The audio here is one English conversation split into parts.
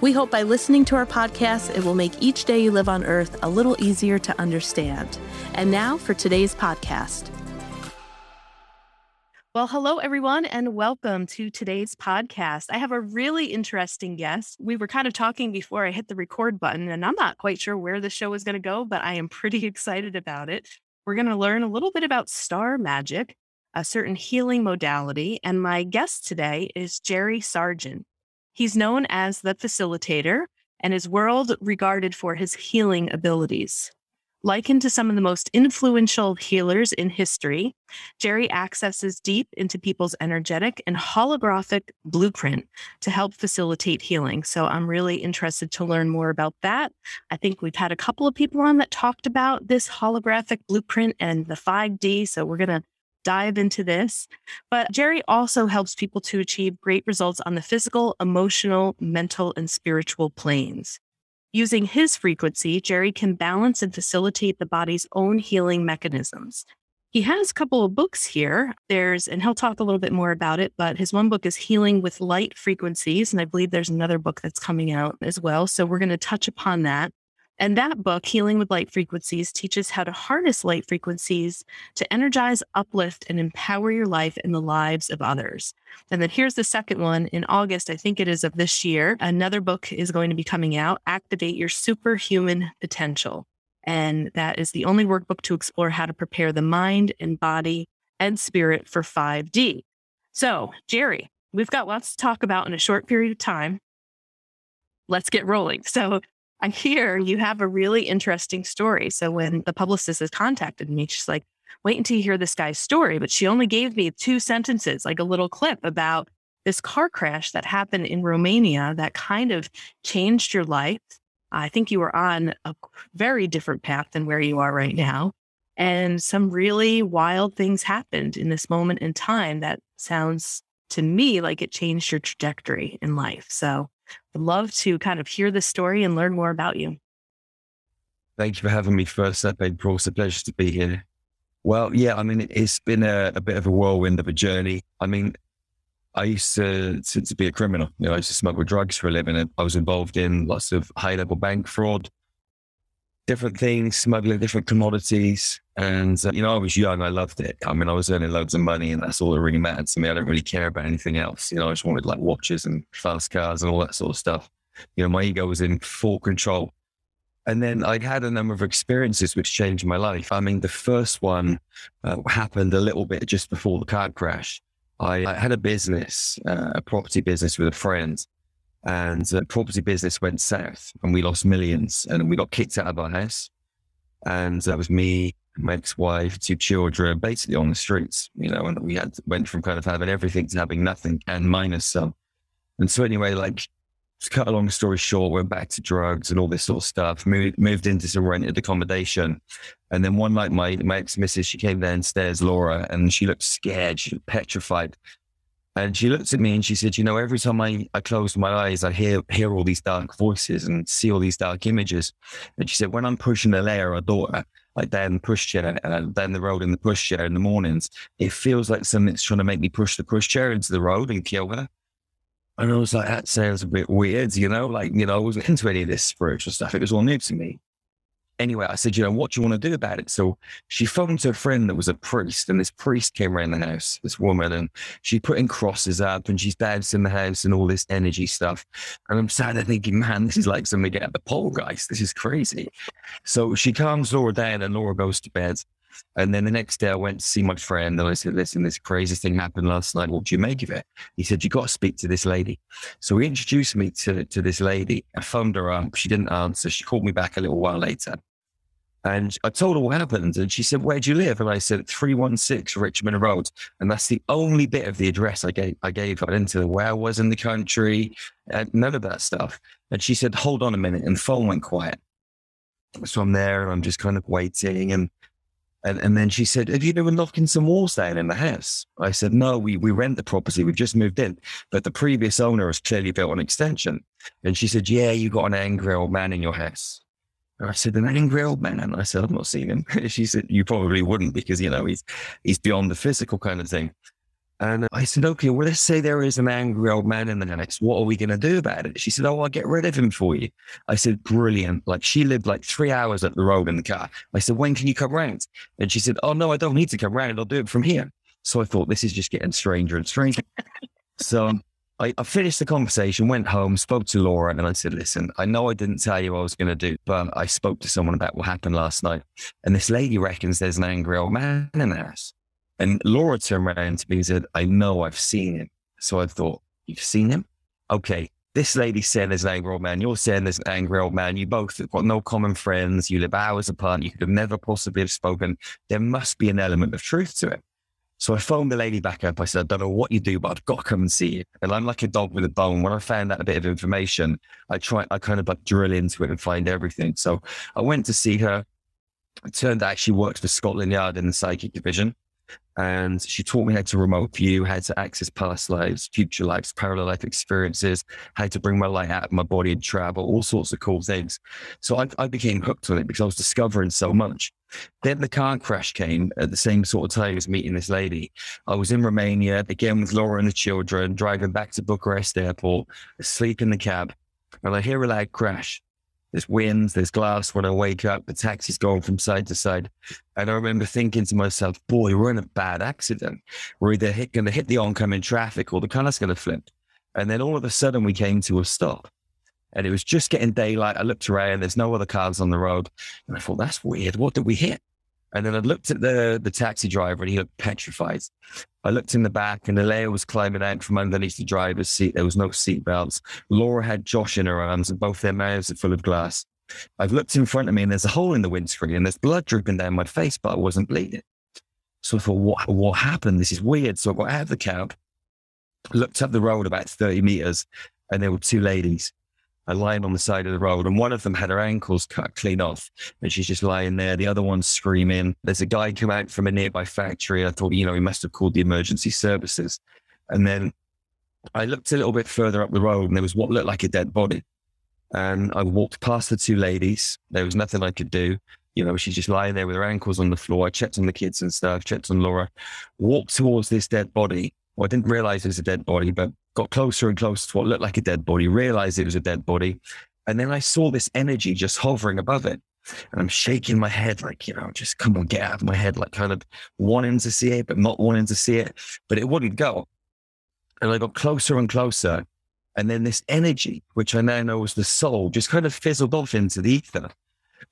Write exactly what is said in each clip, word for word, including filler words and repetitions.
We hope by listening to our podcast, it will make each day you live on Earth a little easier to understand. And now for today's podcast. Well, hello, everyone, and welcome to today's podcast. I have a really interesting guest. We were kind of talking before I hit the record button, and I'm not quite sure where the show is going to go, but I am pretty excited about it. We're going to learn a little bit about star magic, a certain healing modality, and my guest today is Jerry Sargent. He's known as the facilitator and is world regarded for his healing abilities. Likened to some of the most influential healers in history, Jerry accesses deep into people's energetic and holographic blueprint to help facilitate healing. So I'm really interested to learn more about that. I think we've had a couple of people on that talked about this holographic blueprint and the five D. So we're going to dive into this. But Jerry also helps people to achieve great results on the physical, emotional, mental, and spiritual planes. Using his frequency, Jerry can balance and facilitate the body's own healing mechanisms. He has a couple of books here. There's, and he'll talk a little bit more about it, but his one book is Healing with Light Frequencies, and I believe there's another book that's coming out as well. So we're going to touch upon that. And that book, Healing with Light Frequencies, teaches how to harness light frequencies to energize, uplift, and empower your life and the lives of others. And then here's the second one in August, I think it is of this year. Another book is going to be coming out, Activate Your Superhuman Potential. And that is the only workbook to explore how to prepare the mind and body and spirit for five D. So, Jerry, we've got lots to talk about in a short period of time. Let's get rolling. So, I hear you have a really interesting story. So when the publicist has contacted me, she's like, wait until you hear this guy's story. But she only gave me two sentences, like a little clip about this car crash that happened in Romania that kind of changed your life. I think you were on a very different path than where you are right now. And some really wild things happened in this moment in time that sounds to me like it changed your trajectory in life. So I'd love to kind of hear the story and learn more about you. Thank you for having me first up, April. It's a pleasure to be here. Well, yeah, I mean, it's been a, a bit of a whirlwind of a journey. I mean, I used to, to, to be a criminal. You know, I used to smuggle drugs for a living, and I was involved in lots of high-level bank fraud, different things, smuggling different commodities. And, uh, you know, I was young. I loved it. I mean, I was earning loads of money, and that's all that really mattered to me. I don't really care about anything else. You know, I just wanted like watches and fast cars and all that sort of stuff. You know, my ego was in full control. And then I'd had a number of experiences which changed my life. I mean, the first one uh, happened a little bit just before the car crash. I, I had a business, uh, a property business with a friend. And the property business went south, and we lost millions, and we got kicked out of our house. And that was me, my ex-wife, two children, basically on the streets, you know, and we had went from kind of having everything to having nothing and minus some. And so anyway, like, to cut a long story short, went back to drugs and all this sort of stuff, moved, moved into some rented accommodation. And then one night, my, my ex-missus, she came downstairs, Laura, and she looked scared, she looked petrified. And she looked at me and she said, you know, every time I, I close my eyes, I hear hear all these dark voices and see all these dark images. And she said, when I'm pushing Elira, our daughter, like down the pushchair, uh, down the road in the pushchair in the mornings, it feels like something's trying to make me push the pushchair into the road and kill her. And I was like, that sounds a bit weird, you know, like, you know, I wasn't into any of this spiritual stuff. It was all new to me. Anyway, I said, you know, what do you want to do about it? So she phoned her friend that was a priest, and this priest came around the house, this woman, and she put in crosses up and she's bouncing the house and all this energy stuff. And I'm sat there thinking, man, this is like somebody out of the poltergeist. This is crazy. So she calms Laura down, and Laura goes to bed. And then the next day I went to see my friend, and I said, listen, this crazy thing happened last night. What do you make of it? He said, you got to speak to this lady. So he introduced me to, to this lady. I phoned her up. She didn't answer. She called me back a little while later. And I told her what happened. And she said, where do you live? And I said, three one six Richmond Road. And that's the only bit of the address I gave. I gave her into where I was in the country and none of that stuff. And she said, hold on a minute. And the phone went quiet. So I'm there and I'm just kind of waiting, and And, and then she said, have you been knocking some walls down in the house? I said, no, we, we rent the property. We've just moved in. But the previous owner has clearly built an extension. And she said, yeah, you got an angry old man in your house. And I said, an angry old man? And I said, I've not seen him. She said, you probably wouldn't because, you know, he's, he's beyond the physical kind of thing. And I said, okay, well, let's say there is an angry old man in the house. What are we going to do about it? She said, oh, I'll get rid of him for you. I said, brilliant. Like, she lived like three hours up the road in the car. I said, when can you come round? And she said, oh, no, I don't need to come round. I'll do it from here. So I thought, this is just getting stranger and stranger. So I, I finished the conversation, went home, spoke to Laura, and I said, listen, I know I didn't tell you I was going to do, but I spoke to someone about what happened last night. And this lady reckons there's an angry old man in the house. And Laura turned around to me and said, I know I've seen him. So I thought, you've seen him? Okay, this lady said there's an angry old man. You're saying there's an angry old man. You both have got no common friends. You live hours apart. You could have never possibly have spoken. There must be an element of truth to it. So I phoned the lady back up. I said, I don't know what you do, but I've got to come and see you. And I'm like a dog with a bone. When I found out a bit of information, I try, I kind of like drill into it and find everything. So I went to see her. It turned out she works for Scotland Yard in the psychic division. And she taught me how to remote view, how to access past lives, future lives, parallel life experiences, how to bring my light out of my body and travel, all sorts of cool things. So I, I became hooked on it because I was discovering so much. Then the car crash came at the same sort of time as meeting this lady. I was in Romania, again with Laura and the children, driving back to Bucharest airport, asleep in the cab, and I hear a loud crash. There's winds, there's glass. When I wake up, the taxi's going from side to side. And I remember thinking to myself, boy, we're in a bad accident. We're either going to hit the oncoming traffic or the car's going to flip. And then all of a sudden we came to a stop. And it was just getting daylight. I looked around, there's no other cars on the road. And I thought, that's weird. What did we hit? And then I looked at the, the taxi driver and he looked petrified. I looked in the back and Elira was climbing out from underneath the driver's seat. There was no seatbelts. Laura had Josh in her arms and both their mouths are full of glass. I've looked in front of me and there's a hole in the windscreen and there's blood dripping down my face, but I wasn't bleeding. So I thought, what, what happened? This is weird. So I got out of the cab, looked up the road about thirty meters and there were two ladies lying on the side of the road, and one of them had her ankles cut clean off and she's just lying there. The other one's screaming. There's a guy come out from a nearby factory. I thought, you know, he must have called the emergency services. And then I looked a little bit further up the road and there was what looked like a dead body. And I walked past the two ladies. There was nothing I could do. You know, she's just lying there with her ankles on the floor. I checked on the kids and stuff, checked on Laura, walked towards this dead body. Well, I didn't realize it was a dead body, but got closer and closer to what looked like a dead body, realized it was a dead body. And then I saw this energy just hovering above it. And I'm shaking my head like, you know, just come on, get out of my head, like kind of wanting to see it, but not wanting to see it. But it wouldn't go. And I got closer and closer. And then this energy, which I now know was the soul, just kind of fizzled off into the ether.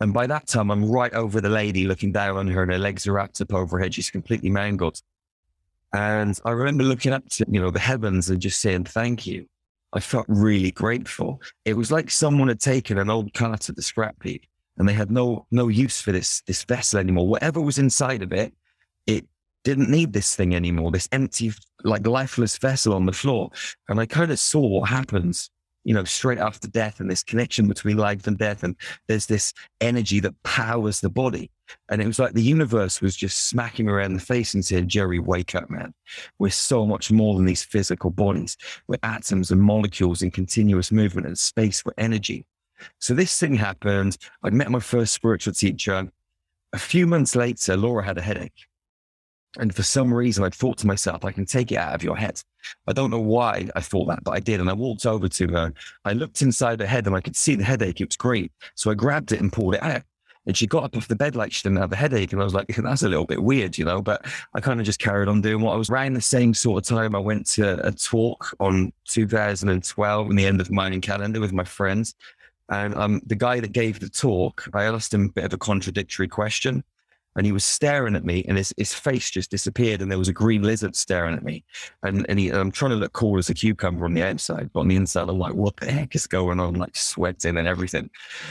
And by that time, I'm right over the lady looking down on her and her legs are wrapped up over her head. She's completely mangled. And I remember looking up to, you know, the heavens and just saying, thank you. I felt really grateful. It was like someone had taken an old car to the scrap heap and they had no no use for this, this vessel anymore. Whatever was inside of it, it didn't need this thing anymore, this empty, like lifeless vessel on the floor. And I kind of saw what happens, you know, straight after death and this connection between life and death. And there's this energy that powers the body. And it was like the universe was just smacking me around the face and said, Jerry, wake up, man. We're so much more than these physical bodies. We're atoms and molecules in continuous movement and space. We're energy. So this thing happened. I met my first spiritual teacher. A few months later, Laura had a headache. And for some reason, I thought to myself, I can take it out of your head. I don't know why I thought that, but I did. And I walked over to her. I looked inside her head and I could see the headache. It was green. So I grabbed it and pulled it out. And she got up off the bed like she didn't have a headache. And I was like, that's a little bit weird, you know, but I kind of just carried on doing what I was. Around the same sort of time, I went to a talk on two thousand twelve in the end of my calendar with my friends. And um, the guy that gave the talk, I asked him a bit of a contradictory question. And he was staring at me and his, his face just disappeared. And there was a green lizard staring at me. And and, he, and I'm trying to look cool as a cucumber on the outside, but on the inside, I'm like, what the heck is going on? Like sweating and everything.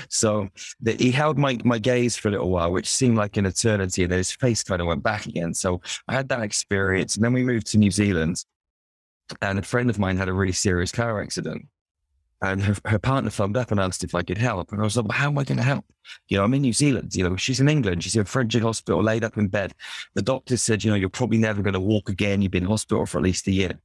So the, he held my, my gaze for a little while, which seemed like an eternity. And then his face kind of went back again. So I had that experience. And then we moved to New Zealand and a friend of mine had a really serious car accident. And her, her partner phoned up and asked if I could help. And I was like, well, how am I going to help? You know, I'm in New Zealand, you know, she's in England. She's in a French hospital, laid up in bed. The doctor said, you know, you're probably never going to walk again. You've been in hospital for at least a year.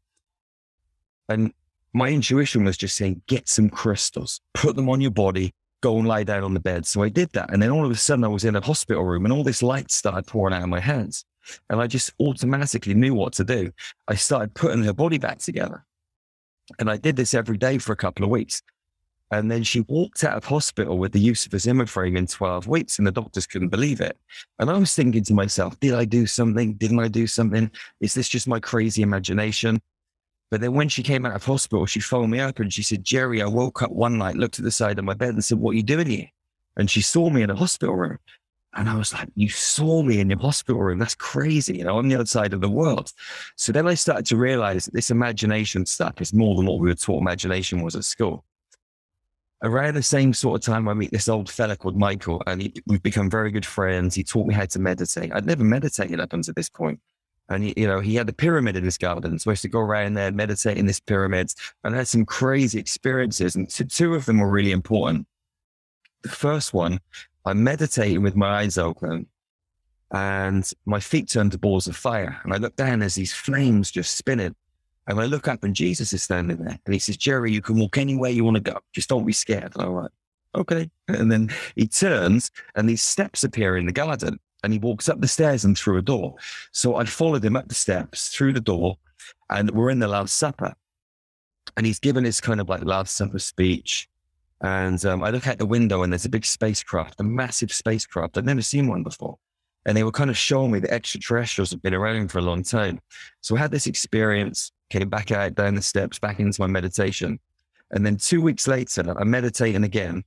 And my intuition was just saying, get some crystals, put them on your body, go and lie down on the bed. So I did that. And then all of a sudden I was in a hospital room and all this light started pouring out of my hands. And I just automatically knew what to do. I started putting her body back together. And I did this every day for a couple of weeks. And then she walked out of hospital with the use of a Zimmer frame in twelve weeks, and the doctors couldn't believe it. And I was thinking to myself, did I do something? Didn't I do something? Is this just my crazy imagination? But then when she came out of hospital, she phoned me up and she said, Jerry, I woke up one night, looked at the side of my bed and said, what are you doing here? And she saw me in a hospital room. And I was like, you saw me in your hospital room. That's crazy. You know, I'm the other side of the world. So then I started to realize that this imagination stuff is more than what we were taught imagination was at school. Around the same sort of time, I meet this old fella called Michael, and he, we've become very good friends. He taught me how to meditate. I'd never meditated up until this point. And, he, you know, he had a pyramid in his garden. So I used to go around there and meditate in this pyramid. And I had some crazy experiences. And two of them were really important. The first one, I'm meditating with my eyes open and my feet turn to balls of fire. And I look down as these flames just spinning. And I look up and Jesus is standing there. And he says, Jerry, you can walk anywhere you want to go. Just don't be scared. And I'm like, okay. And then he turns and these steps appear in the garden and he walks up the stairs and through a door. So I followed him up the steps, through the door, and we're in the Last Supper. And he's given this kind of like Last Supper speech. And um, I look out the window and there's a big spacecraft, a massive spacecraft. I'd never seen one before. And they were kind of showing me that extraterrestrials have been around for a long time. So I had this experience, came back out down the steps, back into my meditation. And then two weeks later, I'm meditating again.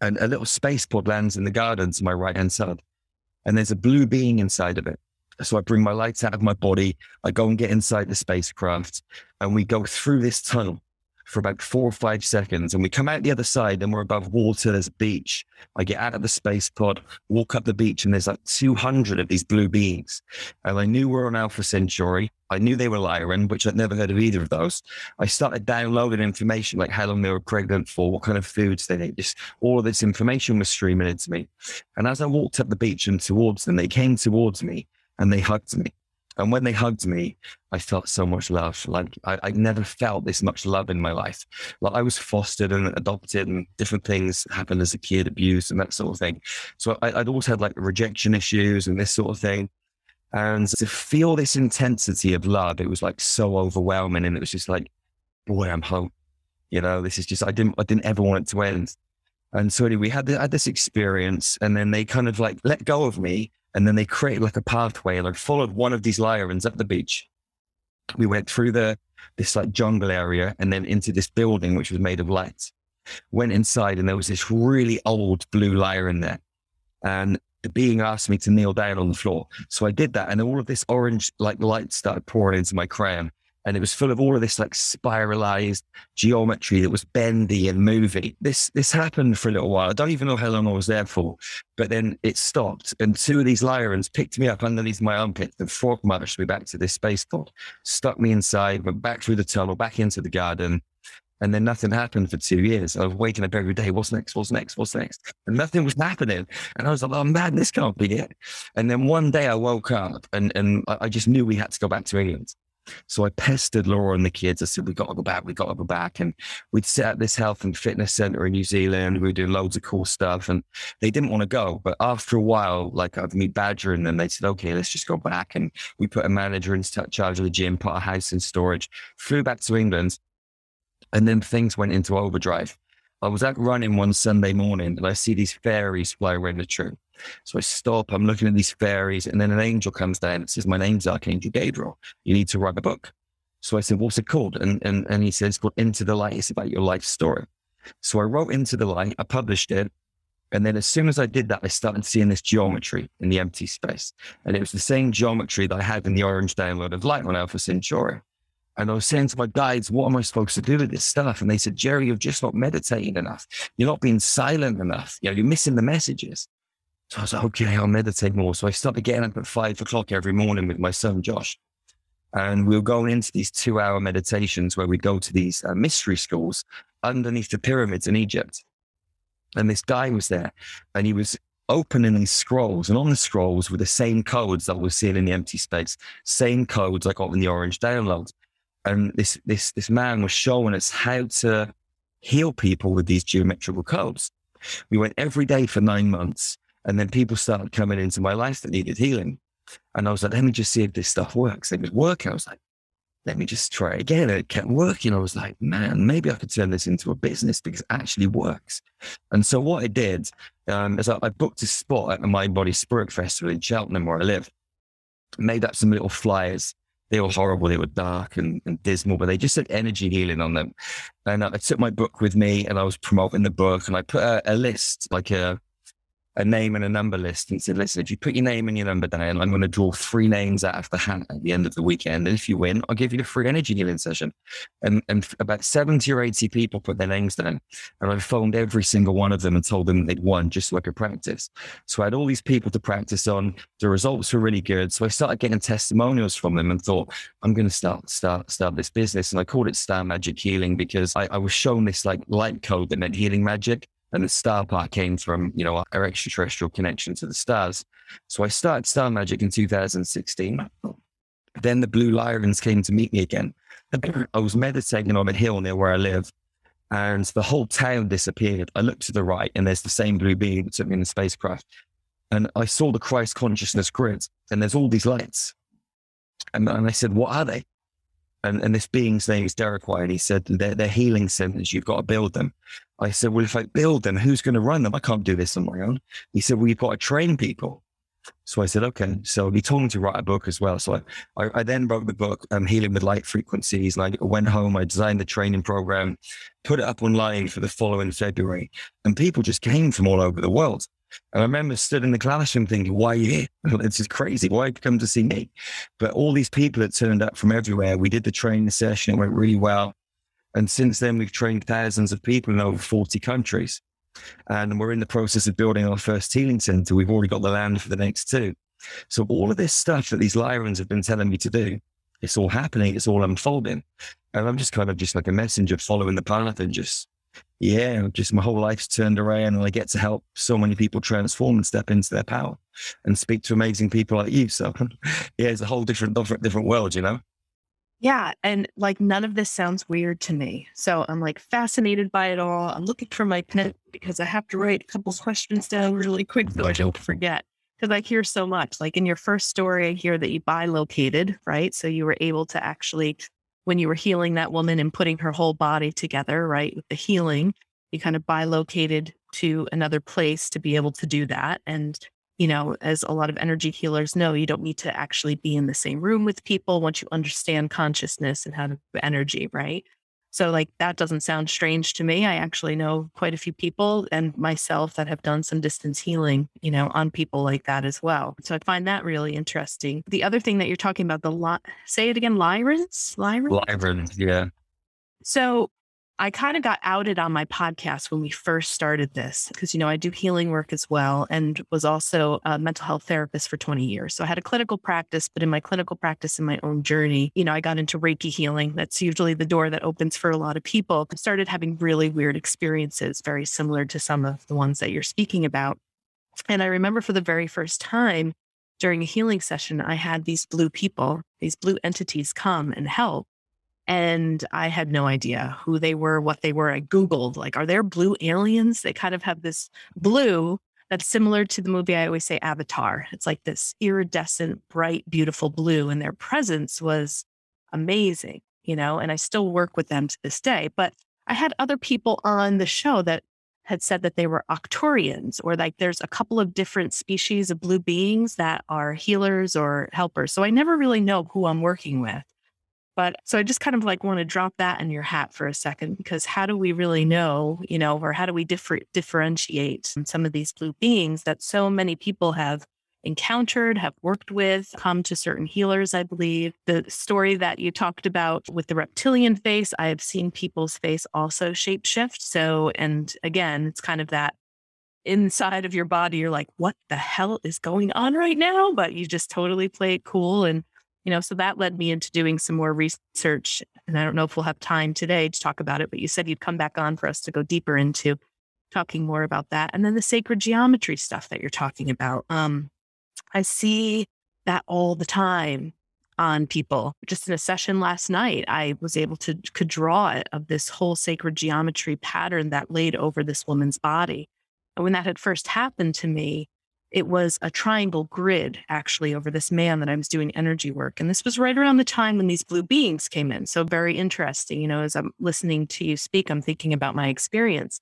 And a little space pod lands in the garden to my right-hand side. And there's a blue being inside of it. So I bring my lights out of my body. I go and get inside the spacecraft. And we go through this tunnel for about four or five seconds. And we come out the other side and we're above water, there's a beach. I get out of the space pod, walk up the beach, and there's like two hundred of these blue beings. And I knew we were on Alpha Centauri. I knew they were Lyran, which I'd never heard of either of those. I started downloading information, like how long they were pregnant for, what kind of foods they ate. Just all of this information was streaming into me. And as I walked up the beach and towards them, they came towards me and they hugged me. And when they hugged me, I felt so much love. Like I, I never felt this much love in my life. Like I was fostered and adopted and different things happened as a kid, abuse and that sort of thing. So I, I'd always had like rejection issues and this sort of thing. And to feel this intensity of love, it was like so overwhelming. And it was just like, boy, I'm home. You know, this is just, I didn't, I didn't ever want it to end. And so anyway, we had, the, had this experience and then they kind of like let go of me. And then they created like a pathway and I followed one of these Lyrans up the beach. We went through the, this like jungle area and then into this building, which was made of light. Went inside and there was this really old blue Lyran there. And the being asked me to kneel down on the floor. So I did that and all of this orange like light started pouring into my crown. And it was full of all of this like spiralized geometry that was bendy and moving. This this happened for a little while. I don't even know how long I was there for, but then it stopped. And two of these Lyrans picked me up underneath my armpit and frog marched me back to this space pod, stuck me inside, went back through the tunnel, back into the garden. And then nothing happened for two years. I was waking up every day. What's next? What's next? What's next? And nothing was happening. And I was like, oh man, this can't be it. And then one day I woke up and, and I just knew we had to go back to England. So I pestered Laura and the kids. I said, we got to go back, we got to go back. And we'd set up this health and fitness center in New Zealand. We were doing loads of cool stuff and they didn't want to go. But after a while, like I'd me badgering them, they said, okay, let's just go back. And we put a manager in charge of the gym, put our house in storage, flew back to England. And then things went into overdrive. I was out running one Sunday morning and I see these fairies fly around the tree. So I stop, I'm looking at these fairies and then an angel comes down and says, my name's Archangel Gabriel. You need to write a book. So I said, what's it called? And, and, and he said, it's called Into the Light. It's about your life story. So I wrote Into the Light, I published it. And then as soon as I did that, I started seeing this geometry in the empty space. And it was the same geometry that I had in the orange download of light on Alpha Centauri. And I was saying to my guides, what am I supposed to do with this stuff? And they said, Jerry, you're just not meditating enough. You're not being silent enough. You know, you're missing the messages. So I was like, okay, I'll meditate more. So I started getting up at five o'clock every morning with my son, Josh. And we were going into these two hour meditations where we'd go to these uh, mystery schools underneath the pyramids in Egypt. And this guy was there and he was opening these scrolls, and on the scrolls were the same codes that we're seeing in the empty space, same codes I got in the orange download. And this, this, this man was showing us how to heal people with these geometrical codes. We went every day for nine months and then people started coming into my life that needed healing. And I was like, let me just see if this stuff works. It was working. I was like, let me just try again. And it kept working. I was like, man, maybe I could turn this into a business because it actually works. And so what I did um, is I, I booked a spot at the Mind Body Spirit Festival in Cheltenham where I live, made up some little flyers. They were horrible. They were dark and, and dismal, but they just said energy healing on them. And I, I took my book with me and I was promoting the book and I put a, a list, like a, a name and a number list, and said, listen, if you put your name and your number down, I'm going to draw three names out of the hat at the end of the weekend. And if you win, I'll give you a free energy healing session. And, and about seventy or eighty people put their names down. And I phoned every single one of them and told them they'd won just so I could practice. So I had all these people to practice on. The results were really good. So I started getting testimonials from them and thought, I'm going to start, start, start this business. And I called it Star Magic Healing because I, I was shown this like light code that meant healing magic. And the star part came from, you know, our extraterrestrial connection to the stars. So I started Star Magic in two thousand sixteen. Then the blue Lyrans came to meet me again. I was meditating on a hill near where I live and the whole town disappeared. I looked to the right and there's the same blue being that took me in the spacecraft. And I saw the Christ consciousness grid and there's all these lights. And, and I said, what are they? And, and this being's name is Derek White. And he said, they're, they're healing centers. You've got to build them. I said, well, if I build them, who's going to run them? I can't do this on my own. He said, well, you've got to train people. So I said, okay. So he told me to write a book as well. So I, I, I then wrote the book, um, Healing with Light Frequencies. And I went home, I designed the training program, put it up online for the following February. And people just came from all over the world. And I remember stood in the classroom thinking, why are you here? This is crazy. Why have you come to see me? But all these people had turned up from everywhere. We did the training session. It went really well. And since then, we've trained thousands of people in over forty countries. And we're in the process of building our first healing center. We've already got the land for the next two. So all of this stuff that these Lyrans have been telling me to do, it's all happening. It's all unfolding. And I'm just kind of just like a messenger following the path and just... Yeah, just my whole life's turned around and I get to help so many people transform and step into their power and speak to amazing people like you. So yeah, it's a whole different, different, different world, you know? Yeah. And like, none of this sounds weird to me. So I'm like fascinated by it all. I'm looking for my pen because I have to write a couple questions down really quick so I don't forget. Because I hear so much, like in your first story, I hear that you bi-located, right? So you were able to actually... when you were healing that woman and putting her whole body together, right, with the healing, you kind of bi-located to another place to be able to do that. And, you know, as a lot of energy healers know, you don't need to actually be in the same room with people once you understand consciousness and how to do energy, right? So like, that doesn't sound strange to me. I actually know quite a few people and myself that have done some distance healing, you know, on people like that as well. So I find that really interesting. The other thing that you're talking about, the li- say it again, Lyrans? Lyrans? Lyrans, yeah. So I kind of got outed on my podcast when we first started this because, you know, I do healing work as well and was also a mental health therapist for twenty years. So I had a clinical practice, but in my clinical practice, in my own journey, you know, I got into Reiki healing. That's usually the door that opens for a lot of people. I started having really weird experiences, very similar to some of the ones that you're speaking about. And I remember for the very first time during a healing session, I had these blue people, these blue entities come and help. And I had no idea who they were, what they were. I Googled, like, are there blue aliens? They kind of have this blue that's similar to the movie. I always say Avatar. It's like this iridescent, bright, beautiful blue. And their presence was amazing, you know, and I still work with them to this day. But I had other people on the show that had said that they were Octorians, or like there's a couple of different species of blue beings that are healers or helpers. So I never really know who I'm working with. But so I just kind of like want to drop that in your hat for a second, because how do we really know, you know, or how do we differ, differentiate some of these blue beings that so many people have encountered, have worked with, come to certain healers, I believe. The story that you talked about with the reptilian face, I have seen people's face also shapeshift. So, and again, it's kind of that inside of your body, you're like, what the hell is going on right now? But you just totally play it cool. And you know, so that led me into doing some more research and I don't know if we'll have time today to talk about it, but you said you'd come back on for us to go deeper into talking more about that. And then the sacred geometry stuff that you're talking about. Um, I see that all the time on people. Just in a session last night, I was able to could draw it of this whole sacred geometry pattern that laid over this woman's body. And when that had first happened to me, it was a triangle grid actually over this man that I was doing energy work. And this was right around the time when these blue beings came in. So very interesting, you know, as I'm listening to you speak, I'm thinking about my experience.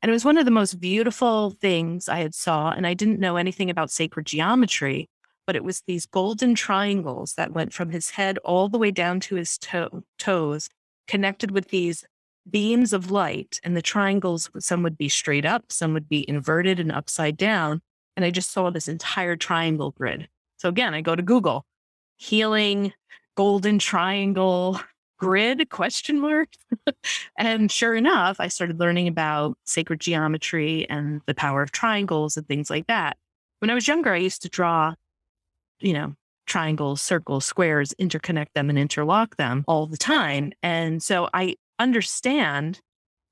And it was one of the most beautiful things I had saw. And I didn't know anything about sacred geometry, but it was these golden triangles that went from his head all the way down to his toe, toes, connected with these beams of light. And the triangles, some would be straight up, some would be inverted and upside down. And I just saw this entire triangle grid. So again, I go to Google, healing, golden triangle grid, question mark. And sure enough, I started learning about sacred geometry and the power of triangles and things like that. When I was younger, I used to draw, you know, triangles, circles, squares, interconnect them and interlock them all the time. And so I understand.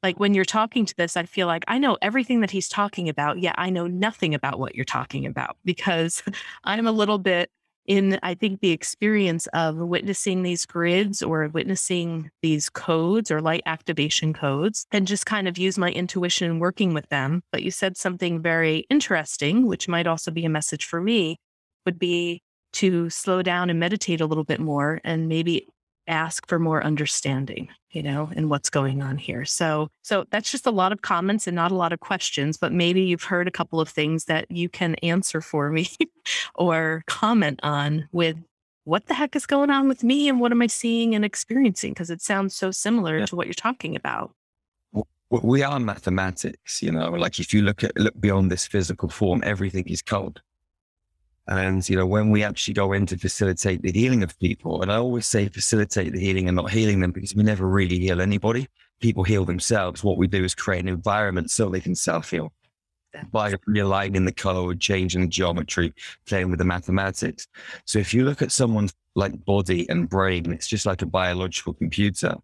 Like when you're talking to this, I feel like I know everything that he's talking about, yet I know nothing about what you're talking about, because I'm a little bit in, I think, the experience of witnessing these grids or witnessing these codes or light activation codes and just kind of use my intuition in working with them. But you said something very interesting, which might also be a message for me, would be to slow down and meditate a little bit more and maybe ask for more understanding, you know, and what's going on here. So, so that's just a lot of comments and not a lot of questions, but maybe you've heard a couple of things that you can answer for me or comment on with what the heck is going on with me and what am I seeing and experiencing? Because it sounds so similar yeah. to what you're talking about. We are mathematics, you know, like if you look at, look beyond this physical form, everything is code. And, you know, when we actually go in to facilitate the healing of people, and I always say facilitate the healing and not healing them, because we never really heal anybody. People heal themselves. What we do is create an environment so they can self-heal by realigning the color, changing the geometry, playing with the mathematics. So if you look at someone's like body and brain, it's just like a biological computer.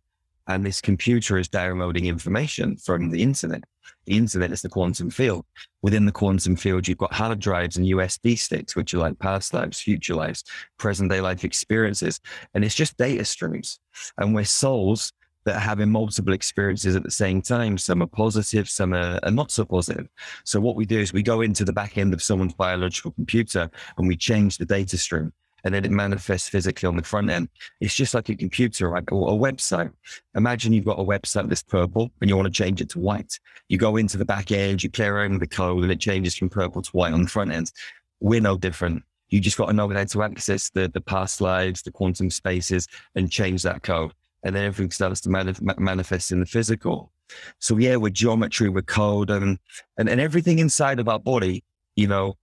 And this computer is downloading information from the internet. The internet is the quantum field. Within the quantum field, you've got hard drives and U S B sticks, which are like past lives, future lives, present day life experiences. And it's just data streams. And we're souls that are having multiple experiences at the same time. Some are positive, some are, are not so positive. So what we do is we go into the back end of someone's biological computer and we change the data stream. And then it manifests physically on the front end. It's just like a computer, right? Or a website. Imagine you've got a website that's purple and you want to change it to white. You go into the back end, you play around with the code, and it changes from purple to white on the front end. We're no different. You just got to know how to access the, the past lives, the quantum spaces, and change that code. And then everything starts to manif- manifest in the physical. So yeah, with geometry, with code, and, and, and everything inside of our body, you know,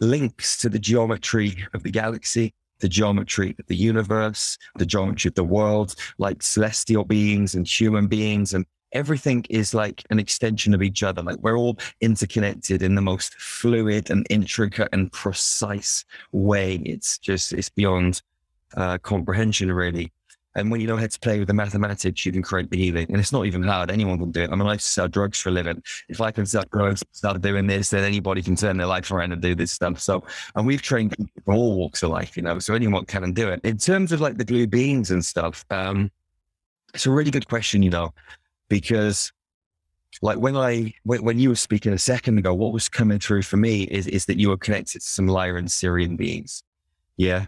links to the geometry of the galaxy, the geometry of the universe, the geometry of the world, like celestial beings and human beings. And everything is like an extension of each other. Like we're all interconnected in the most fluid and intricate and precise way. It's just, it's beyond uh, comprehension, really. And when you know how to play with the mathematics, you can create the healing. And it's not even hard. Anyone can do it. I mean, I used to sell drugs for a living. If I can sell drugs, start doing this, then anybody can turn their life around and do this stuff. So, and we've trained people from all walks of life, you know, so anyone can do it. In terms of like the blue beings and stuff, um, it's a really good question, you know, because like when I, when, when you were speaking a second ago, what was coming through for me is, is that you were connected to some Lyran Syrian beings. Yeah.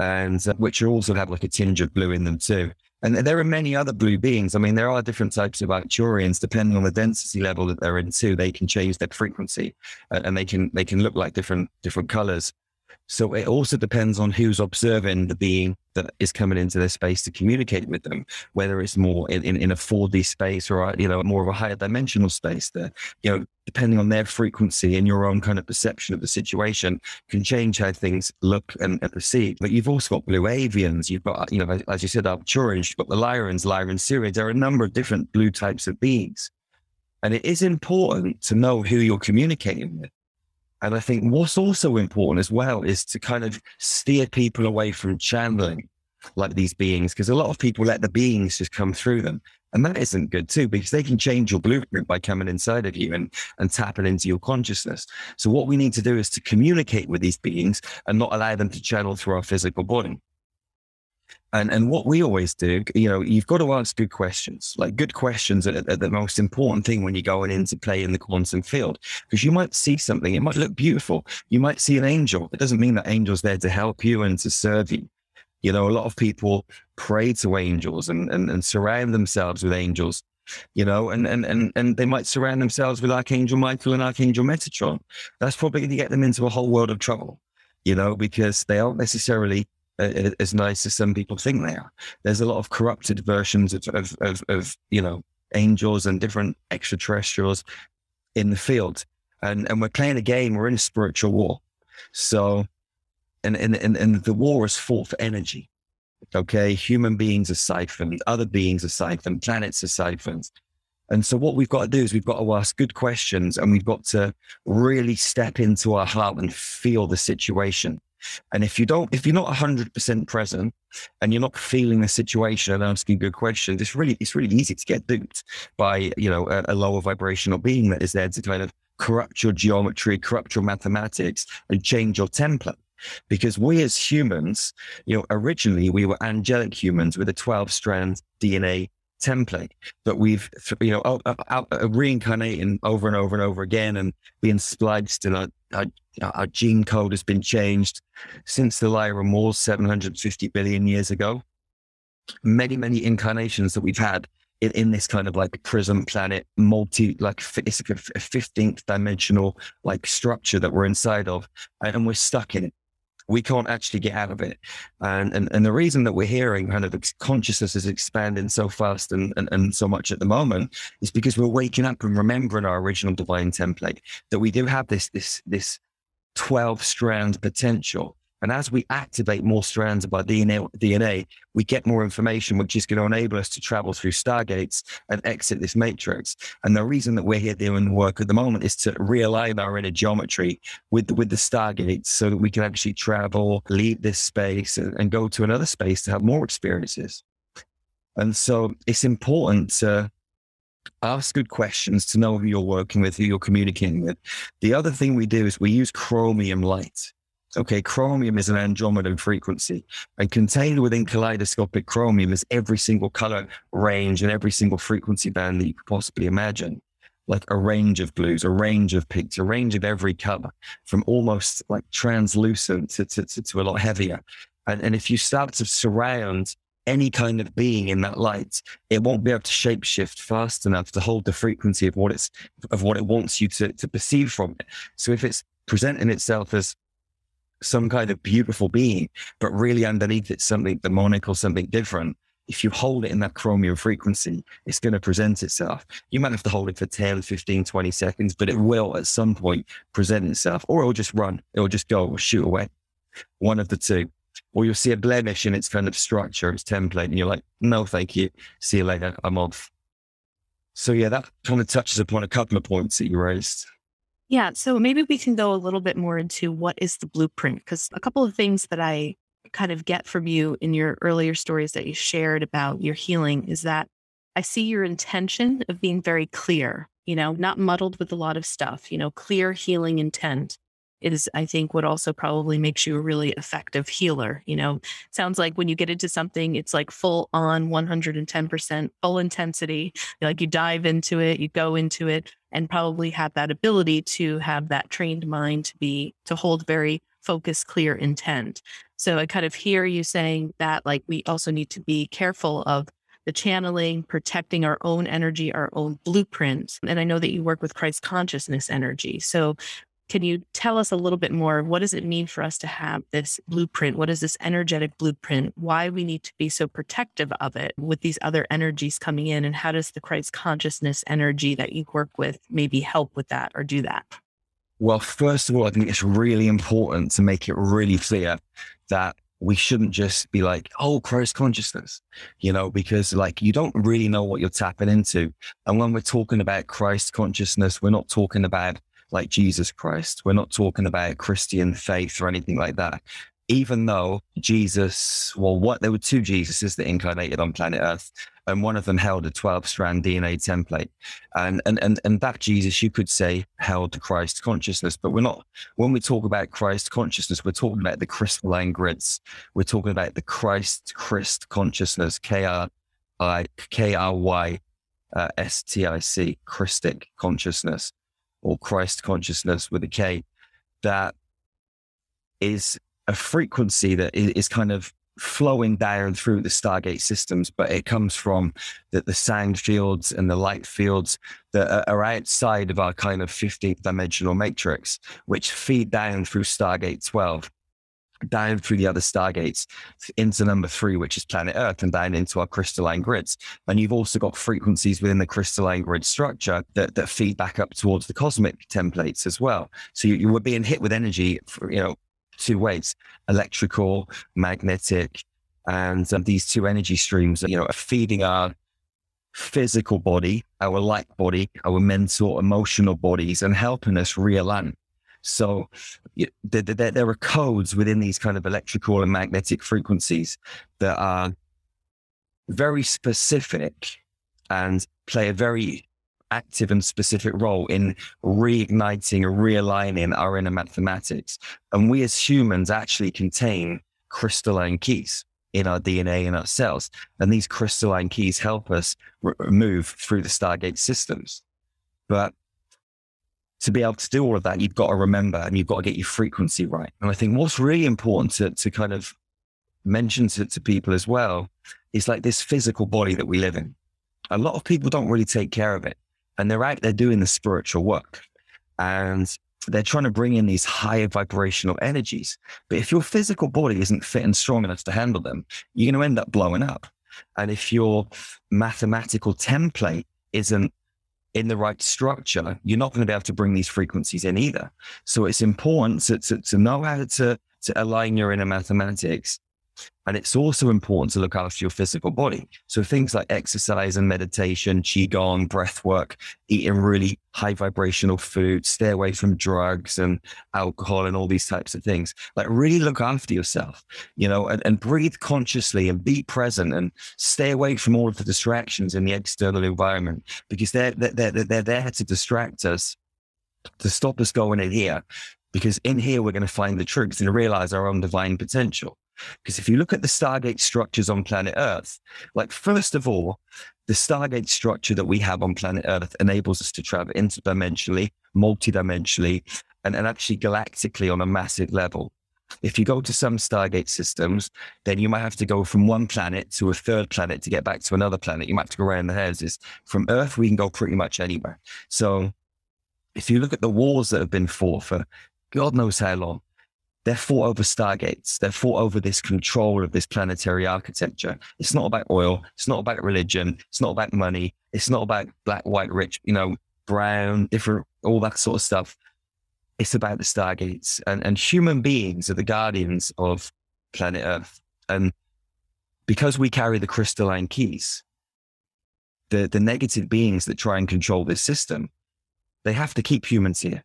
And uh, which also have like a tinge of blue in them too. And there are many other blue beings. I mean, there are different types of Arcturians, depending on the density level that they're in too. They can change their frequency uh, and they can, they can look like different, different colors. So it also depends on who's observing the being that is coming into their space to communicate with them, whether it's more in, in, in a four D space or, you know, more of a higher dimensional space that, you know, depending on their frequency and your own kind of perception of the situation can change how things look and, and perceive. But you've also got blue avians. You've got, you know, as you said, Arcturians, you've got the Lyrans, Lyran Syrians. There are a number of different blue types of beings. And it is important to know who you're communicating with. And I think what's also important as well is to kind of steer people away from channeling. like these beings, because a lot of people let the beings just come through them. And that isn't good too, because they can change your blueprint by coming inside of you and, and tapping into your consciousness. So what we need to do is to communicate with these beings and not allow them to channel through our physical body. And and what we always do, you know, you've got to ask good questions. Like, good questions are, are the most important thing when you're going into play in the quantum field, because you might see something. It might look beautiful. You might see an angel. It doesn't mean that angel's there to help you and to serve you. You know, a lot of people pray to angels and, and, and surround themselves with angels, you know, and, and, and, and they might surround themselves with Archangel Michael and Archangel Metatron. That's probably going to get them into a whole world of trouble, you know, because they aren't necessarily uh, as nice as some people think they are. There's a lot of corrupted versions of, of, of, of you know, angels and different extraterrestrials in the field. And, and we're playing a game. We're in a spiritual war. So... And, and, and, and the war is fought for energy, okay? Human beings are siphoned, other beings are siphoned, planets are siphoned. And so what we've got to do is we've got to ask good questions, and we've got to really step into our heart and feel the situation. And if you don't, if you're not one hundred percent present and you're not feeling the situation and asking good questions, it's really, it's really easy to get duped by, you know, a, a lower vibrational being that is there to kind of corrupt your geometry, corrupt your mathematics, and change your template. Because we as humans, you know, originally we were angelic humans with a twelve strand D N A template that we've, you know, out, out, out, reincarnating over and over and over again and being spliced, and our, our, our gene code has been changed since the Lyra wars seven hundred fifty billion years ago. Many, many incarnations that we've had in, in this kind of like prism planet, multi, like it's like a fifteenth dimensional like structure that we're inside of, and we're stuck in it. We can't actually get out of it. And, and and the reason that we're hearing kind of consciousness is expanding so fast and, and, and so much at the moment is because we're waking up and remembering our original divine template, that we do have this this this twelve strand potential. And as we activate more strands of our D N A, D N A, we get more information, which is going to enable us to travel through stargates and exit this matrix. And the reason that we're here doing work at the moment is to realign our inner geometry with, with the stargates, so that we can actually travel, leave this space and, and go to another space to have more experiences. And so it's important to ask good questions, to know who you're working with, who you're communicating with. The other thing we do is we use chromium light. Okay, chromium is an Andromedan frequency, and contained within kaleidoscopic chromium is every single color range and every single frequency band that you could possibly imagine. Like a range of blues, a range of pinks, a range of every color, from almost like translucent to, to, to, to a lot heavier. And, and if you start to surround any kind of being in that light, it won't be able to shapeshift fast enough to hold the frequency of what it's, of what it wants you to, to perceive from it. So if it's presenting itself as some kind of beautiful being, but really underneath it's something demonic or something different, if you hold it in that chromium frequency, it's going to present itself. You might have to hold it for ten, fifteen, twenty seconds, but it will at some point present itself, or it'll just run. It'll just go or shoot away. One of the two. Or you'll see a blemish in its kind of structure, its template, and you're like, no, thank you. See you later. I'm off. So yeah, that kind of touches upon a couple of points that you raised. Yeah. So maybe we can go a little bit more into what is the blueprint, because a couple of things that I kind of get from you in your earlier stories that you shared about your healing is that I see your intention of being very clear, you know, not muddled with a lot of stuff, you know, clear healing intent is, I think, what also probably makes you a really effective healer. You know, sounds like when you get into something, it's like full on one hundred ten percent full intensity. Like you dive into it, you go into it, and probably have that ability to have that trained mind to be, to hold very focused, clear intent. So I kind of hear you saying that, like, we also need to be careful of the channeling, protecting our own energy, our own blueprint. And I know that you work with Christ consciousness energy. So can you tell us a little bit more? What does it mean for us to have this blueprint? What is this energetic blueprint? Why we need to be so protective of it with these other energies coming in? And how does the Christ consciousness energy that you work with maybe help with that or do that? Well, first of all, I think it's really important to make it really clear that we shouldn't just be like, oh, Christ consciousness, you know, because like you don't really know what you're tapping into. And when we're talking about Christ consciousness, we're not talking about like Jesus Christ. We're not talking about Christian faith or anything like that. even though Jesus, well, what there were two Jesuses that incarnated on planet Earth, and one of them held a twelve-strand D N A template. And, and and and that Jesus, you could say, held Christ consciousness. But we're not, when we talk about Christ consciousness, we're talking about the crystalline grids. We're talking about the Christ, Christ consciousness, K R I K R Y S T I C, Christic consciousness, or Christ consciousness with a K. That is a frequency that is, is kind of flowing down through the Stargate systems, but it comes from the, the sound fields and the light fields that are, are outside of our kind of fifteenth dimensional matrix, which feed down through Stargate twelve, down through the other Stargates, into number three, which is planet Earth, and down into our crystalline grids. And you've also got frequencies within the crystalline grid structure that, that feed back up towards the cosmic templates as well. So you, you were being hit with energy, for, you know, two ways, electrical, magnetic, and um, these two energy streams, you know, are feeding our physical body, our light body, our mental, emotional bodies, and helping us realign. So you, there, there, there are codes within these kind of electrical and magnetic frequencies that are very specific and play a very active and specific role in reigniting or realigning our inner mathematics. And we as humans actually contain crystalline keys in our D N A and our cells. And these crystalline keys help us r- move through the Stargate systems. But to be able to do all of that, you've got to remember, and you've got to get your frequency right. And I think what's really important to, to kind of mention to, to people as well is like this physical body that we live in. A lot of people don't really take care of it. And they're out there doing the spiritual work, and they're trying to bring in these higher vibrational energies. But if your physical body isn't fit and strong enough to handle them, you're going to end up blowing up. And if your mathematical template isn't in the right structure, you're not going to be able to bring these frequencies in either. So it's important to, to, to know how to, to align your inner mathematics. And it's also important to look after your physical body. So things like exercise and meditation, qigong, breath work, eating really high vibrational food, stay away from drugs and alcohol and all these types of things. Like really look after yourself, you know, and, and breathe consciously and be present and stay away from all of the distractions in the external environment, because they're, they're, they're, they're there to distract us, to stop us going in here, because in here we're going to find the truth and realize our own divine potential. Because if you look at the Stargate structures on planet Earth, like first of all, the Stargate structure that we have on planet Earth enables us to travel interdimensionally, multidimensionally, and, and actually galactically on a massive level. If you go to some Stargate systems, then you might have to go from one planet to a third planet to get back to another planet. You might have to go around the houses. From Earth, we can go pretty much anywhere. So if you look at the wars that have been fought for God knows how long, they're fought over Stargates. They're fought over this control of this planetary architecture. It's not about oil. It's not about religion. It's not about money. It's not about black, white, rich, you know, brown, different, all that sort of stuff. It's about the Stargates. And, and human beings are the guardians of planet Earth. And because we carry the crystalline keys, the, the negative beings that try and control this system, they have to keep humans here.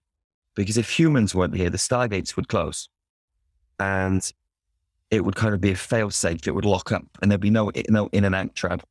Because if humans weren't here, the Stargates would close. And it would kind of be a fail-safe. It would lock up, and there'd be no no in and out trap.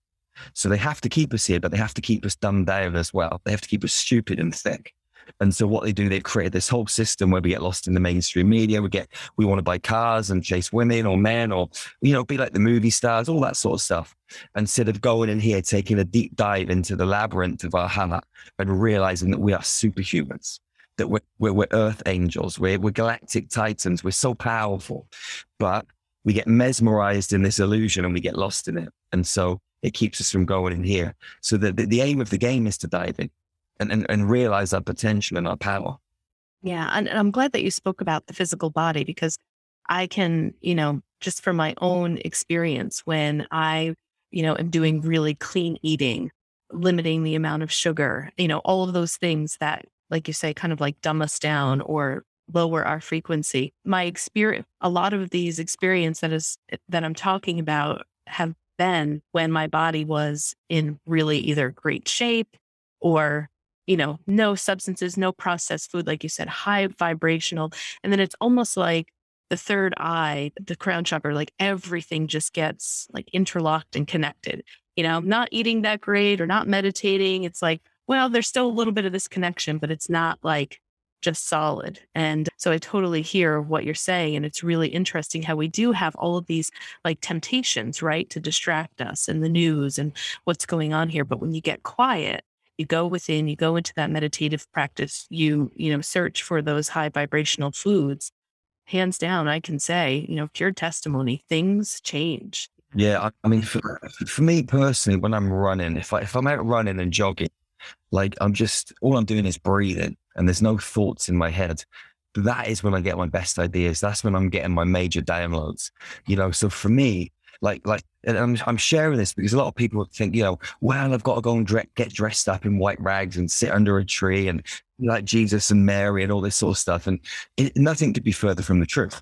So they have to keep us here, but they have to keep us dumbed down as well. They have to keep us stupid and thick. And so what they do, they've created this whole system where we get lost in the mainstream media. We get we want to buy cars and chase women or men, or you know, be like the movie stars, all that sort of stuff. Instead of going in here, taking a deep dive into the labyrinth of our hammer and realizing that we are superhumans. That we're, we're, we're earth angels, we're, we're galactic titans, we're so powerful, but we get mesmerized in this illusion and we get lost in it. And so it keeps us from going in here. So the, the, the aim of the game is to dive in and, and, and realize our potential and our power. Yeah. And, and I'm glad that you spoke about the physical body, because I can, you know, just from my own experience, when I, you know, am doing really clean eating, limiting the amount of sugar, you know, all of those things that, like you say, kind of like dumb us down or lower our frequency. My experience, a lot of these experience that is that I'm talking about have been when my body was in really either great shape or, you know, no substances, no processed food, like you said, high vibrational. And then it's almost like the third eye, the crown chakra, like everything just gets like interlocked and connected. You know, not eating that great or not meditating. It's like, well, there's still a little bit of this connection, but it's not like just solid. And so I totally hear what you're saying. And it's really interesting how we do have all of these like temptations, right, to distract us and the news and what's going on here. But when you get quiet, you go within, you go into that meditative practice, you, you know, search for those high vibrational foods. Hands down, I can say, you know, pure testimony, things change. Yeah. I, I mean, for, for me personally, when I'm running, if I, if I'm out running and jogging, like I'm just, all I'm doing is breathing and there's no thoughts in my head. That is when I get my best ideas. That's when I'm getting my major downloads, you know? So for me, like, like, and I'm, I'm sharing this because a lot of people think, you know, well, I've got to go and dre- get dressed up in white rags and sit under a tree and like Jesus and Mary and all this sort of stuff. And it, nothing could be further from the truth.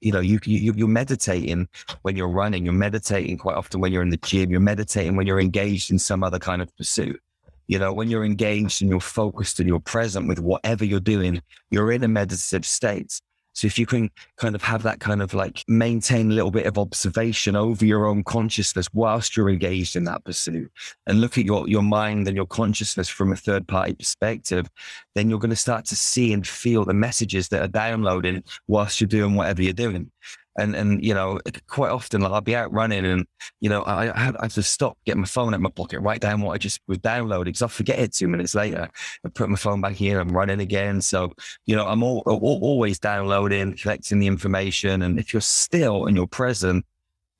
You know, you, you, you're meditating when you're running, you're meditating quite often when you're in the gym, you're meditating when you're engaged in some other kind of pursuit. You know, when you're engaged and you're focused and you're present with whatever you're doing, you're in a meditative state. So if you can kind of have that kind of like maintain a little bit of observation over your own consciousness whilst you're engaged in that pursuit and look at your, your mind and your consciousness from a third party perspective, then you're going to start to see and feel the messages that are downloading whilst you're doing whatever you're doing. And, and you know, quite often like I'll be out running and, you know, I, I have to stop, get my phone out of my pocket, write down what I just was downloading because I'll forget it two minutes later and put my phone back here. I'm running again. So, you know, I'm all, all, always downloading, collecting the information. And if you're still and you're present,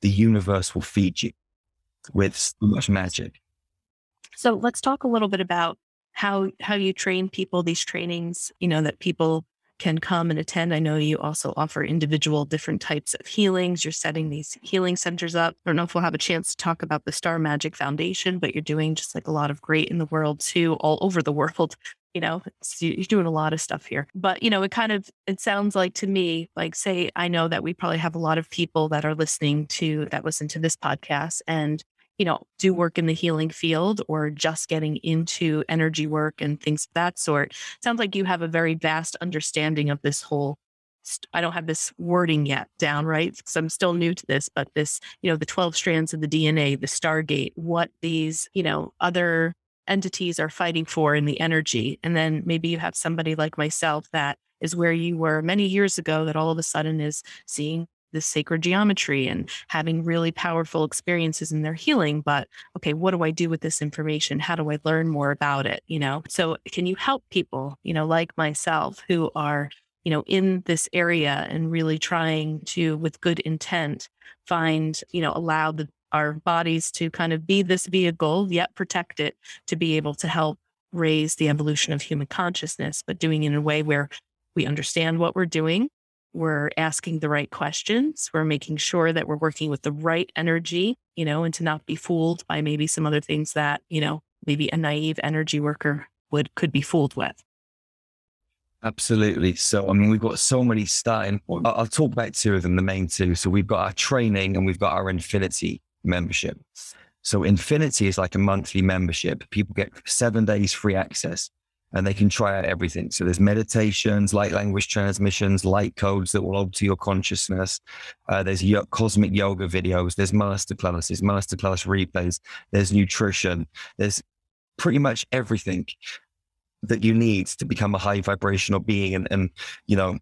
the universe will feed you with so much magic. So let's talk a little bit about how, how you train people, these trainings, you know, that people can come and attend. I know you also offer individual different types of healings. You're setting these healing centers up. I don't know if we'll have a chance to talk about the Star Magic Foundation, but you're doing just like a lot of great in the world too, all over the world. You know, it's, you're doing a lot of stuff here, but you know, it kind of, it sounds like to me, like say, I know that we probably have a lot of people that are listening to, that listen to this podcast and, you know, do work in the healing field or just getting into energy work and things of that sort. Sounds like you have a very vast understanding of this whole, I don't have this wording yet down, right? Because I'm still new to this, but this, you know, the twelve strands of the D N A, the Stargate, what these, you know, other entities are fighting for in the energy. And then maybe you have somebody like myself that is where you were many years ago that all of a sudden is seeing the sacred geometry and having really powerful experiences in their healing. But okay, what do I do with this information? How do I learn more about it? You know, so can you help people, you know, like myself who are, you know, in this area and really trying to, with good intent, find, you know, allow the, our bodies to kind of be this vehicle, yet protect it to be able to help raise the evolution of human consciousness, but doing it in a way where we understand what we're doing. We're asking the right questions. We're making sure that we're working with the right energy, you know, and to not be fooled by maybe some other things that, you know, maybe a naive energy worker would, could be fooled with. Absolutely. So, I mean, we've got so many starting points. I'll talk about two of them, the main two. So we've got our training and we've got our Infinity membership. So Infinity is like a monthly membership. People get seven days free access. And they can try out everything. So there's meditations, light language transmissions, light codes that will alter your consciousness. Uh, there's yo- cosmic yoga videos. There's masterclasses, masterclass replays. There's nutrition. There's pretty much everything that you need to become a high vibrational being and, and you know,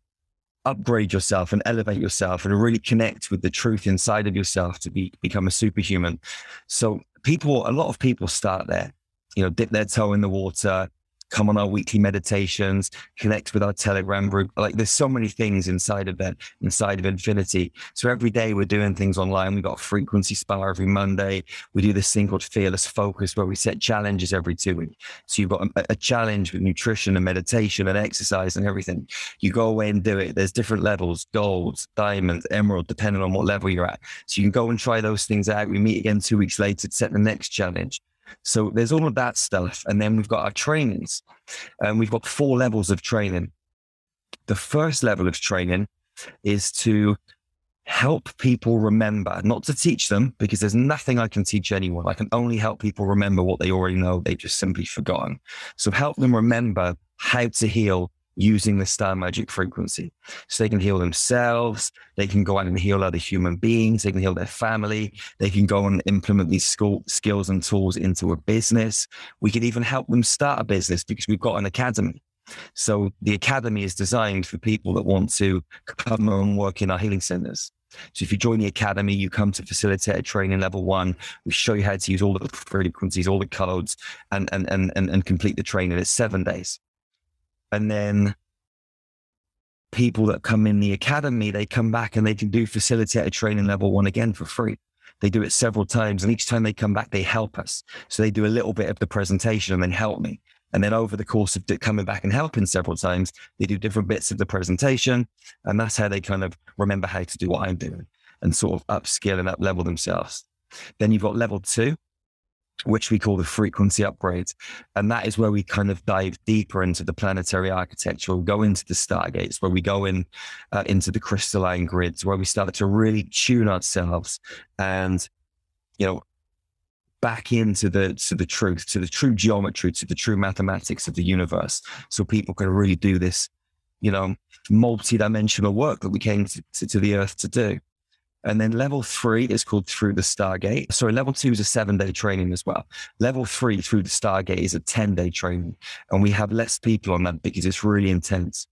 upgrade yourself and elevate yourself and really connect with the truth inside of yourself to be, become a superhuman. So people, a lot of people start there, you know, dip their toe in the water, come on our weekly meditations, connect with our Telegram group. Like there's so many things inside of that, inside of Infinity. So every day we're doing things online. We've got a frequency spa every Monday. We do this thing called Fearless Focus where we set challenges every two weeks. So you've got a, a challenge with nutrition and meditation and exercise and everything. You go away and do it. There's different levels, gold, diamond, emerald, depending on what level you're at. So you can go and try those things out. We meet again two weeks later to set the next challenge. So there's all of that stuff. And then we've got our trainings and we've got four levels of training. The first level of training is to help people remember, not to teach them, because there's nothing I can teach anyone. I can only help people remember what they already know. They've just simply forgotten. So help them remember how to heal using the star magic frequency. So they can heal themselves, they can go out and heal other human beings, they can heal their family, they can go and implement these school, skills and tools into a business. We could even help them start a business because we've got an academy. So the academy is designed for people that want to come and work in our healing centers. So if you join the academy, you come to facilitate a training level one. We show you how to use all the frequencies, all the codes, and and and and, and complete the training. It's seven days. And then people that come in the academy, they come back and they can do facilitated training level one again for free. They do it several times, and each time they come back, they help us. So they do a little bit of the presentation and then help me. And then over the course of coming back and helping several times, they do different bits of the presentation. And that's how they kind of remember how to do what I'm doing and sort of upskill and up level themselves. Then you've got level two, which we call the frequency upgrades. And that is where we kind of dive deeper into the planetary architecture. We'll go into the stargates, where we go in uh, into the crystalline grids, where we start to really tune ourselves and, you know, back into the, to the truth, to the true geometry, to the true mathematics of the universe. So people can really do this, you know, multi-dimensional work that we came to, to, to the earth to do. And then level three is called Through the Stargate. Sorry, level two is a seven day training as well. Level three, Through the Stargate, is a ten day training. And we have less people on that because it's really intense.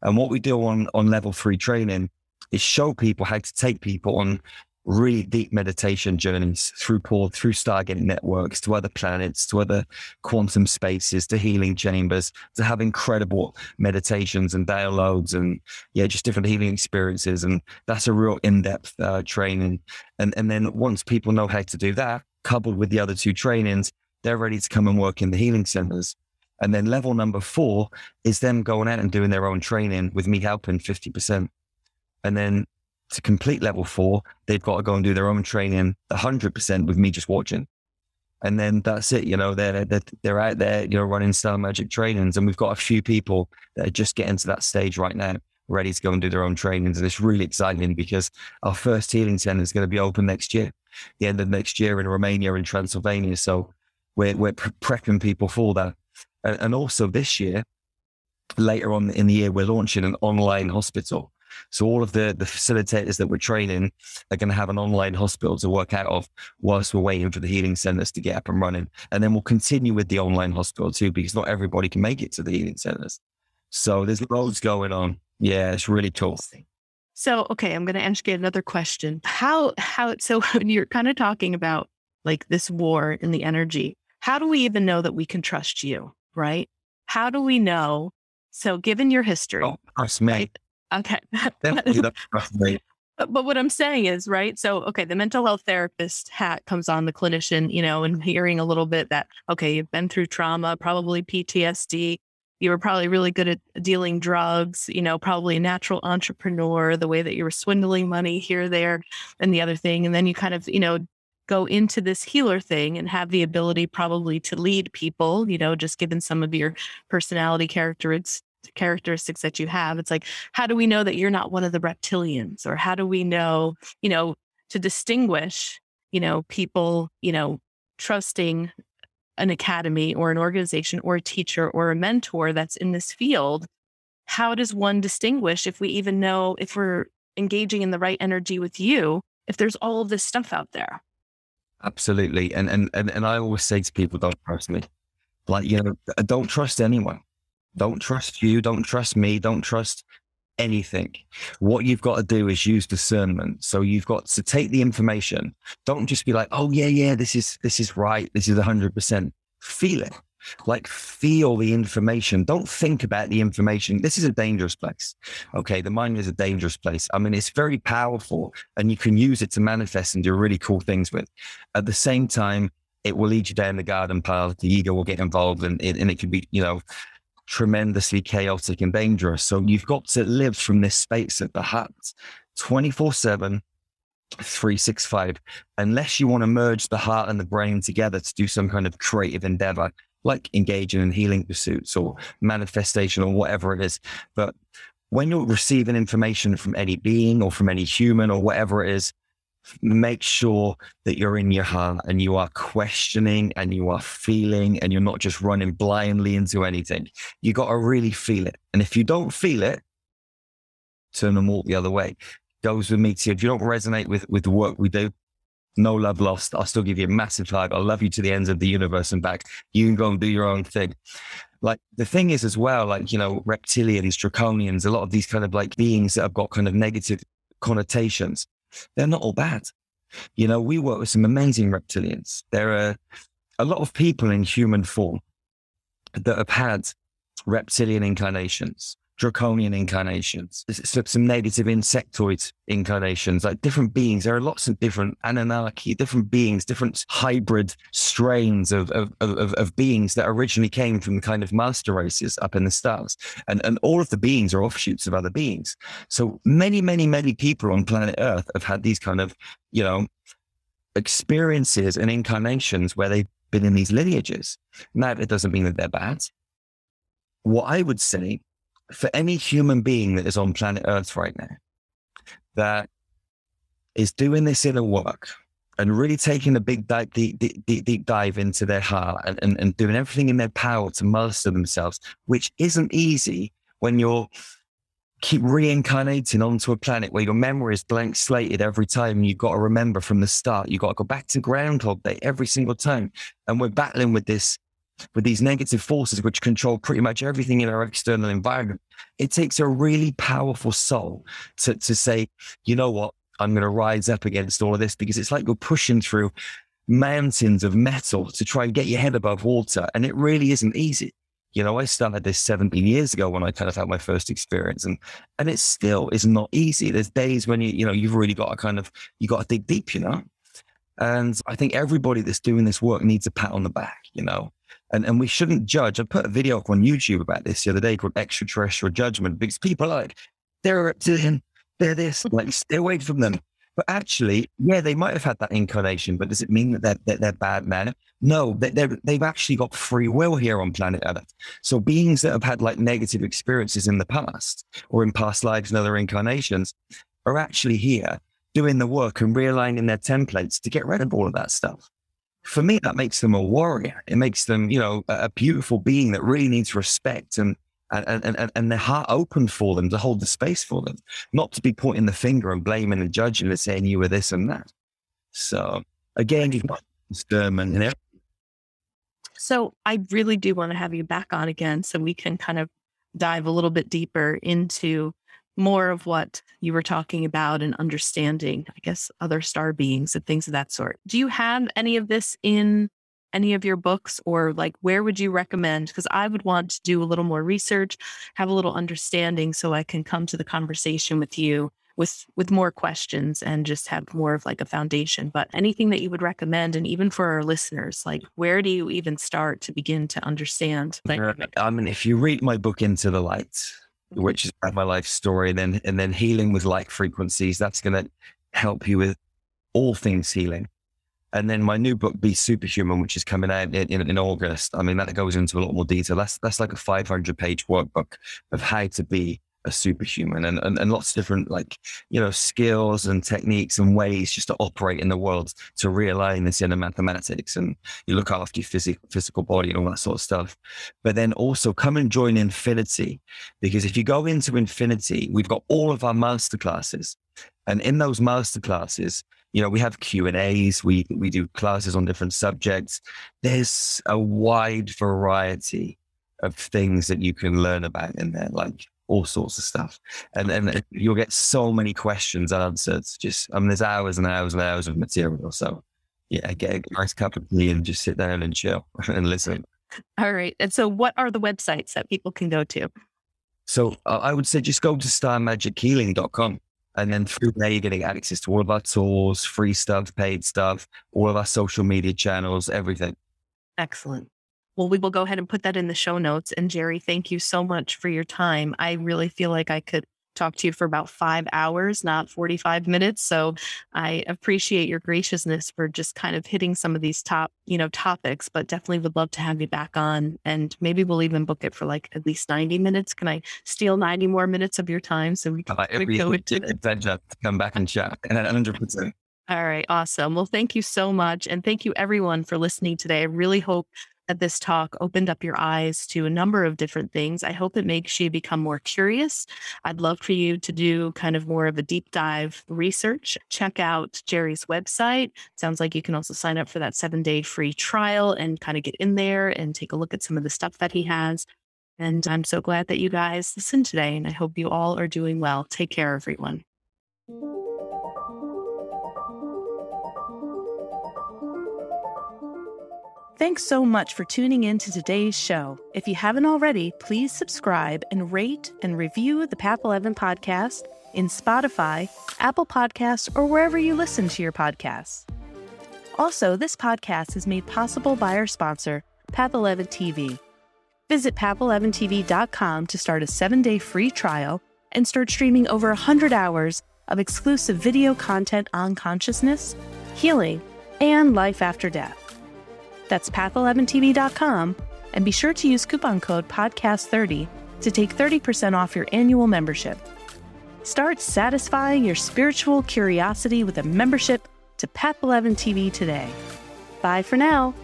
And what we do on, on level three training is show people how to take people on really deep meditation journeys through portal, through Stargate networks, to other planets, to other quantum spaces, to healing chambers, to have incredible meditations and downloads and yeah, just different healing experiences. And that's a real in-depth uh, training. And, and then once people know how to do that, coupled with the other two trainings, they're ready to come and work in the healing centers. And then level number four is them going out and doing their own training with me helping fifty percent. And then to complete level four, they've got to go and do their own training one hundred percent with me just watching. And then that's it, you know, they're, they're, they're out there, you know, running Star Magic trainings. And we've got a few people that are just getting to that stage right now, ready to go and do their own trainings. And it's really exciting because our first healing center is going to be open next year, the end of next year in Romania and Transylvania. So we're, we're prepping people for that. And, and also this year, later on in the year, we're launching an online hospital. So all of the, the facilitators that we're training are going to have an online hospital to work out of whilst we're waiting for the healing centers to get up and running. And then we'll continue with the online hospital too, because not everybody can make it to the healing centers. So there's loads going on. Yeah, it's really cool. So, okay, I'm going to ask you another question. How, how, so when you're kind of talking about like this war in the energy, how do we even know that we can trust you, right? How do we know? So given your history. Oh, trust me. Right? Okay. But what I'm saying is, right? So, okay, the mental health therapist hat comes on, the clinician, you know, and hearing a little bit that, okay, you've been through trauma, probably P T S D. You were probably really good at dealing drugs, you know, probably a natural entrepreneur, the way that you were swindling money here, there, and the other thing. And then you kind of, you know, go into this healer thing and have the ability probably to lead people, you know, just given some of your personality characteristics. characteristics that you have. It's like, how do we know that you're not one of the reptilians? Or how do we know, you know, to distinguish, you know, people, you know, trusting an academy or an organization or a teacher or a mentor that's in this field? How does one distinguish if we even know if we're engaging in the right energy with you, if there's all of this stuff out there? Absolutely. And and and, and I always say to people, don't trust me. Like, you know, don't trust anyone. Don't trust you. Don't trust me. Don't trust anything. What you've got to do is use discernment. So you've got to take the information. Don't just be like, oh yeah, yeah, this is, this is right. This is a hundred percent. Feel it. Like feel the information. Don't think about the information. This is a dangerous place. Okay. The mind is a dangerous place. I mean, it's very powerful and you can use it to manifest and do really cool things with. At the same time, it will lead you down the garden path. The ego will get involved and, and it can be, you know, tremendously chaotic and dangerous. So you've got to live from this space at the heart twenty-four seven, three sixty-five, unless you want to merge the heart and the brain together to do some kind of creative endeavor, like engaging in healing pursuits or manifestation or whatever it is. But when you're receiving information from any being or from any human or whatever it is, make sure that you're in your heart and you are questioning and you are feeling and you're not just running blindly into anything. You got to really feel it. And if you don't feel it, turn and walk the other way. Goes with me too. If you don't resonate with, with the work we do, no love lost. I'll still give you a massive hug. I'll love you to the ends of the universe and back. You can go and do your own thing. Like the thing is as well, like, you know, reptilians, draconians, a lot of these kind of like beings that have got kind of negative connotations, they're not all bad. You know, we work with some amazing reptilians. There are a lot of people in human form that have had reptilian incarnations, draconian incarnations, some native insectoid incarnations, like different beings. There are lots of different Anunnaki, different beings, different hybrid strains of, of, of, of beings that originally came from kind of master races up in the stars. And, and all of the beings are offshoots of other beings. So many, many, many people on planet Earth have had these kind of, you know, experiences and incarnations where they've been in these lineages. Now, it doesn't mean that they're bad. What I would say for any human being that is on planet Earth right now, that is doing this inner work and really taking a big dive, deep, deep, deep, deep dive into their heart and, and, and doing everything in their power to master themselves, which isn't easy when you're keep reincarnating onto a planet where your memory is blank slated every time. You've got to remember from the start. You've got to go back to Groundhog Day every single time. And we're battling with this with these negative forces, which control pretty much everything in our external environment. It takes a really powerful soul to, to say, you know what, I'm going to rise up against all of this, because it's like you're pushing through mountains of metal to try and get your head above water. And it really isn't easy. You know, I started this seventeen years ago when I kind of had my first experience, and, and it still is not easy. There's days when you, you know, you've really got to kind of, you got to dig deep, you know? And I think everybody that's doing this work needs a pat on the back, you know? And and we shouldn't judge. I put a video up on YouTube about this the other day called Extraterrestrial Judgment, because people are like, they're a reptilian, they're this, like, stay away from them. But actually, yeah, they might have had that incarnation, but does it mean that they're, that they're bad men? No, they're, they've actually got free will here on planet Earth. So beings that have had like negative experiences in the past or in past lives and other incarnations are actually here doing the work and realigning their templates to get rid of all of that stuff. For me, that makes them a warrior. It makes them, you know, a, a beautiful being that really needs respect and, and, and, and their heart open for them, to hold the space for them, not to be pointing the finger and blaming and judging and saying you were this and that. So again, you've got discernment and everything. So I really do want to have you back on again so we can kind of dive a little bit deeper into more of what you were talking about and understanding, I guess, other star beings and things of that sort. Do you have any of this in any of your books, or like, where would you recommend? Because I would want to do a little more research, have a little understanding, so I can come to the conversation with you with, with more questions and just have more of like a foundation. But anything that you would recommend, and even for our listeners, like, where do you even start to begin to understand? Like, I mean, if you read my book, Into the Light, which is my life story, and then and then Healing with Light Frequencies, that's going to help you with all things healing. And then my new book, Be Superhuman, which is coming out in, in, in August. I mean, that goes into a lot more detail. That's that's like a five hundred page workbook of how to be a superhuman, and, and, and lots of different, like, you know, skills and techniques and ways just to operate in the world, to realign this inner mathematics, and you look after your physical physical body and all that sort of stuff. But then also come and join Infinity, because if you go into Infinity, we've got all of our masterclasses, and in those masterclasses, you know, we have Q and A's, we we do classes on different subjects. There's a wide variety of things that you can learn about in there, like all sorts of stuff. And and you'll get so many questions answered. Just, I mean, there's hours and hours and hours of material. So yeah, get a nice cup of tea and just sit down and chill and listen. All right. And so what are the websites that people can go to? So uh, I would say just go to star magic healing dot com. And then through there, you're getting access to all of our tours, free stuff, paid stuff, all of our social media channels, everything. Excellent. Well, we will go ahead and put that in the show notes. And Jerry, thank you so much for your time. I really feel like I could talk to you for about five hours, not forty-five minutes. So I appreciate your graciousness for just kind of hitting some of these top, you know, topics, but definitely would love to have you back on, and maybe we'll even book it for like at least ninety minutes. Can I steal ninety more minutes of your time so we can uh, we go into it? Adventure to come back and chat. And one hundred percent. All right. Awesome. Well, thank you so much. And thank you everyone for listening today. I really hope that this talk opened up your eyes to a number of different things. I hope it makes you become more curious. I'd love for you to do kind of more of a deep dive research. Check out Jerry's website. Sounds like you can also sign up for that seven day free trial and kind of get in there and take a look at some of the stuff that he has. And I'm so glad that you guys listened today, and I hope you all are doing well. Take care, everyone. Thanks so much for tuning in to today's show. If you haven't already, please subscribe and rate and review the Path eleven podcast in Spotify, Apple Podcasts, or wherever you listen to your podcasts. Also, this podcast is made possible by our sponsor, Path eleven T V. Visit Path eleven T V dot com to start a seven-day free trial and start streaming over one hundred hours of exclusive video content on consciousness, healing, and life after death. That's Path eleven T V dot com, and be sure to use coupon code podcast thirty to take thirty percent off your annual membership. Start satisfying your spiritual curiosity with a membership to Path eleven T V today. Bye for now.